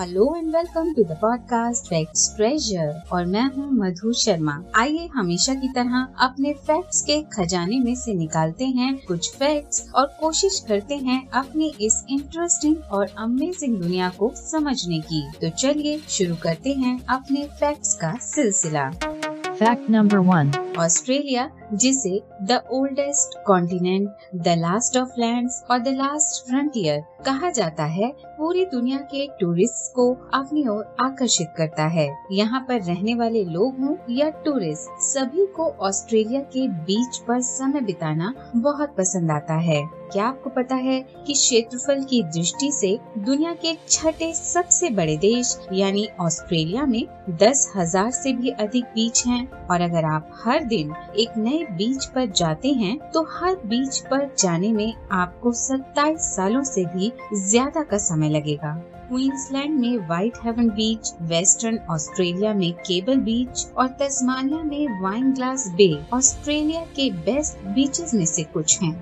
Hello and welcome to the podcast facts treasure और मैं हूं मधु शर्मा। आइए हमेशा की तरह अपने फैक्ट्स के खजाने में से निकालते हैं कुछ फैक्ट्स और कोशिश करते हैं अपनी इस इंटरेस्टिंग और अमेजिंग दुनिया को समझने की। तो चलिए शुरू करते हैं अपने फैक्ट्स का सिलसिला। Fact number 1। ऑस्ट्रेलिया, जिसे the oldest continent, the last of lands और द लास्ट फ्रंटियर कहा जाता है, पूरी दुनिया के टूरिस्ट को अपनी ओर आकर्षित करता है। यहाँ पर रहने वाले लोग हों या टूरिस्ट, सभी को ऑस्ट्रेलिया के बीच पर समय बिताना बहुत पसंद आता है। क्या आपको पता है कि क्षेत्रफल की दृष्टि से दुनिया के छठे सबसे बड़े देश यानी ऑस्ट्रेलिया में 10,000 से भी अधिक बीच हैं और अगर आप हर दिन एक नए बीच पर जाते हैं तो हर बीच पर जाने में आपको 27 सालों से भी ज्यादा का समय लगेगा। क्वींसलैंड में Whitehaven Beach, Western Australia में केबल बीच और तस्मानिया में वाइन ग्लास बे ऑस्ट्रेलिया के बेस्ट बीचेस में से कुछ हैं।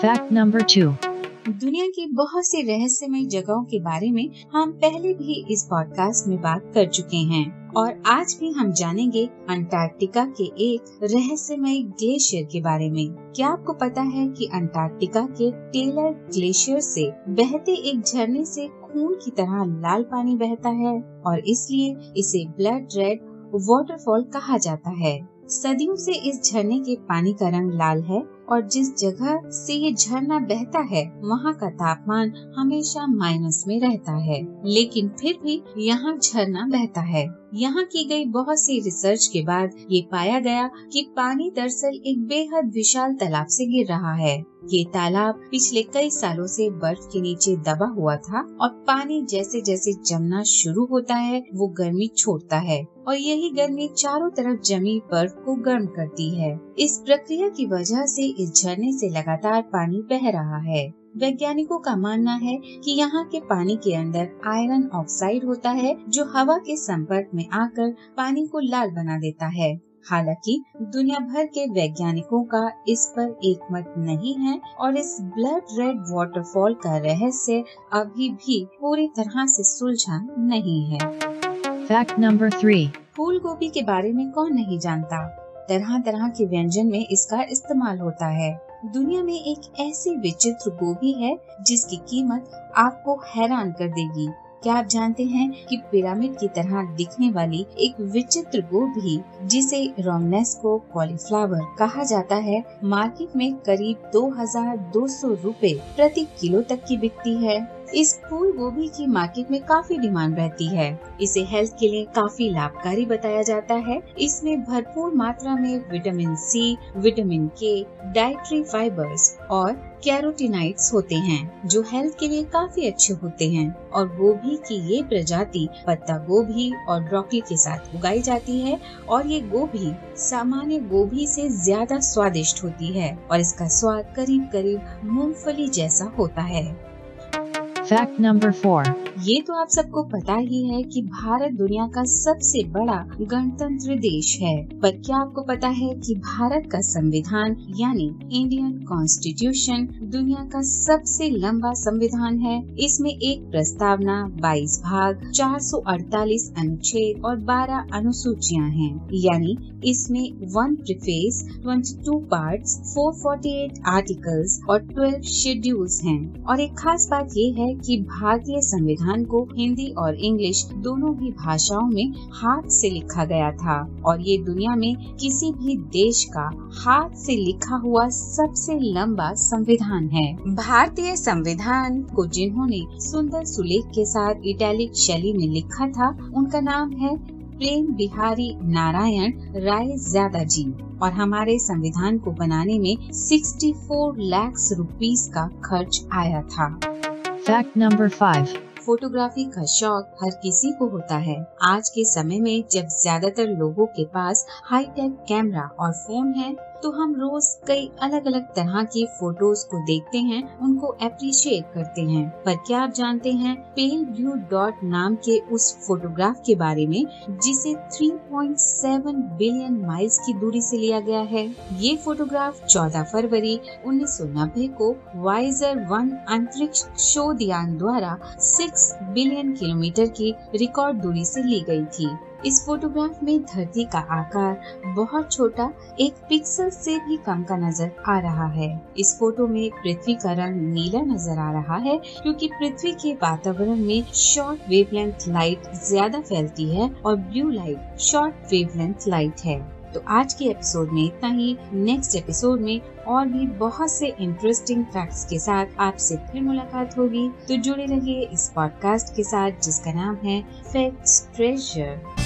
Fact number 2। दुनिया की बहुत सी रहस्यमय जगहों के बारे में हम पहले भी इस पॉडकास्ट में बात कर चुके हैं और आज भी हम जानेंगे अंटार्कटिका के एक रहस्यमय ग्लेशियर के बारे में। क्या आपको पता है कि अंटार्कटिका के टेलर ग्लेशियर से बहते एक झरने से खून की तरह लाल पानी बहता है और इसलिए इसे ब्लड रेड वाटरफॉल कहा जाता है। सदियों से इस झरने के पानी का रंग लाल है और जिस जगह से ये झरना बहता है वहाँ का तापमान हमेशा माइनस में रहता है, लेकिन फिर भी यहाँ झरना बहता है। यहाँ की गई बहुत सी रिसर्च के बाद ये पाया गया कि पानी दरअसल एक बेहद विशाल तालाब से गिर रहा है। ये तालाब पिछले कई सालों से बर्फ के नीचे दबा हुआ था और पानी जैसे जैसे जमना शुरू होता है वो गर्मी छोड़ता है और यही गर्मी चारों तरफ जमी बर्फ को गर्म करती है। इस प्रक्रिया की वजह से इस झरने से लगातार पानी बह रहा है। वैज्ञानिकों का मानना है कि यहाँ के पानी के अंदर आयरन ऑक्साइड होता है जो हवा के संपर्क में आकर पानी को लाल बना देता है। हालांकि दुनिया भर के वैज्ञानिकों का इस पर एक मत नहीं है और इस ब्लड रेड वाटरफॉल का रहस्य अभी भी पूरी तरह से सुलझा नहीं है। Fact number 3। फूल गोभी के बारे में कौन नहीं जानता? तरह तरह के व्यंजन में इसका इस्तेमाल होता है। दुनिया में एक ऐसी विचित्र गोभी है जिसकी कीमत आपको हैरान कर देगी। क्या आप जानते हैं कि पिरामिड की तरह दिखने वाली एक विचित्र गोभी, जिसे रोमनेस्को कॉलीफ्लावर कहा जाता है, मार्केट में करीब 2,200 रुपए प्रति किलो तक की बिकती है। इस फूल गोभी की मार्केट में काफी डिमांड रहती है। इसे हेल्थ के लिए काफी लाभकारी बताया जाता है। इसमें भरपूर मात्रा में vitamin C, vitamin K, dietary fibres और कैरोटीनाइड्स होते हैं जो हेल्थ के लिए काफी अच्छे होते हैं और गोभी की ये प्रजाति पत्ता गोभी और ब्रोकली के साथ उगाई जाती है और ये गोभी सामान्य गोभी से ज्यादा स्वादिष्ट होती है और इसका स्वाद करीब करीब मूंगफली जैसा होता है। Fact number 4। ये तो आप सबको पता ही है कि भारत दुनिया का सबसे बड़ा गणतंत्र देश है, पर क्या आपको पता है कि भारत का संविधान यानी इंडियन कॉन्स्टिट्यूशन दुनिया का सबसे लंबा संविधान है। इसमें एक प्रस्तावना, 22 भाग, 448 अनुच्छेद और 12 अनुसूचियां हैं। यानी इसमें 1 प्रीफेस, 22 पार्ट्स, 448 आर्टिकल्स और 12 शेड्यूल्स हैं। और एक खास बात ये है कि भारतीय संविधान को हिंदी और इंग्लिश दोनों ही भाषाओं में हाथ से लिखा गया था और ये दुनिया में किसी भी देश का हाथ से लिखा हुआ सबसे लंबा संविधान है। भारतीय संविधान को जिन्होंने सुंदर सुलेख के साथ इटैलिक शैली में लिखा था, उनका नाम है प्रेम बिहारी नारायण राय ज़ादा जी और हमारे संविधान को बनाने में 64 लाख रुपीस का खर्च आया था। Fact number 5। फोटोग्राफी का शौक हर किसी को होता है। आज के समय में जब ज्यादातर लोगों के पास हाईटेक कैमरा और फोन है तो हम रोज कई अलग अलग तरह की फोटोज को देखते हैं, उनको अप्रिशिएट करते हैं। पर क्या आप जानते हैं पेल ब्लू डॉट नाम के उस फोटोग्राफ के बारे में जिसे 3.7 बिलियन माइल्स की दूरी से लिया गया है? ये फोटोग्राफ 14 फरवरी 1990 को वायजर 1 अंतरिक्ष शोध यान द्वारा 6 बिलियन किलोमीटर की रिकॉर्ड दूरी से ली गई थी। इस फोटोग्राफ में धरती का आकार बहुत छोटा 1 पिक्सल से भी कम का नजर आ रहा है। इस फोटो में पृथ्वी का रंग नीला नजर आ रहा है क्योंकि पृथ्वी के वातावरण में शॉर्ट वेवलेंथ लाइट ज्यादा फैलती है और blue light short wavelength light है। तो आज के एपिसोड में इतना ही। नेक्स्ट एपिसोड में और भी बहुत से इंटरेस्टिंग फैक्ट्स के साथ आपसे फिर मुलाकात होगी। तो जुड़े रहिए इस पॉडकास्ट के साथ जिसका नाम है फैक्ट्स ट्रेजर।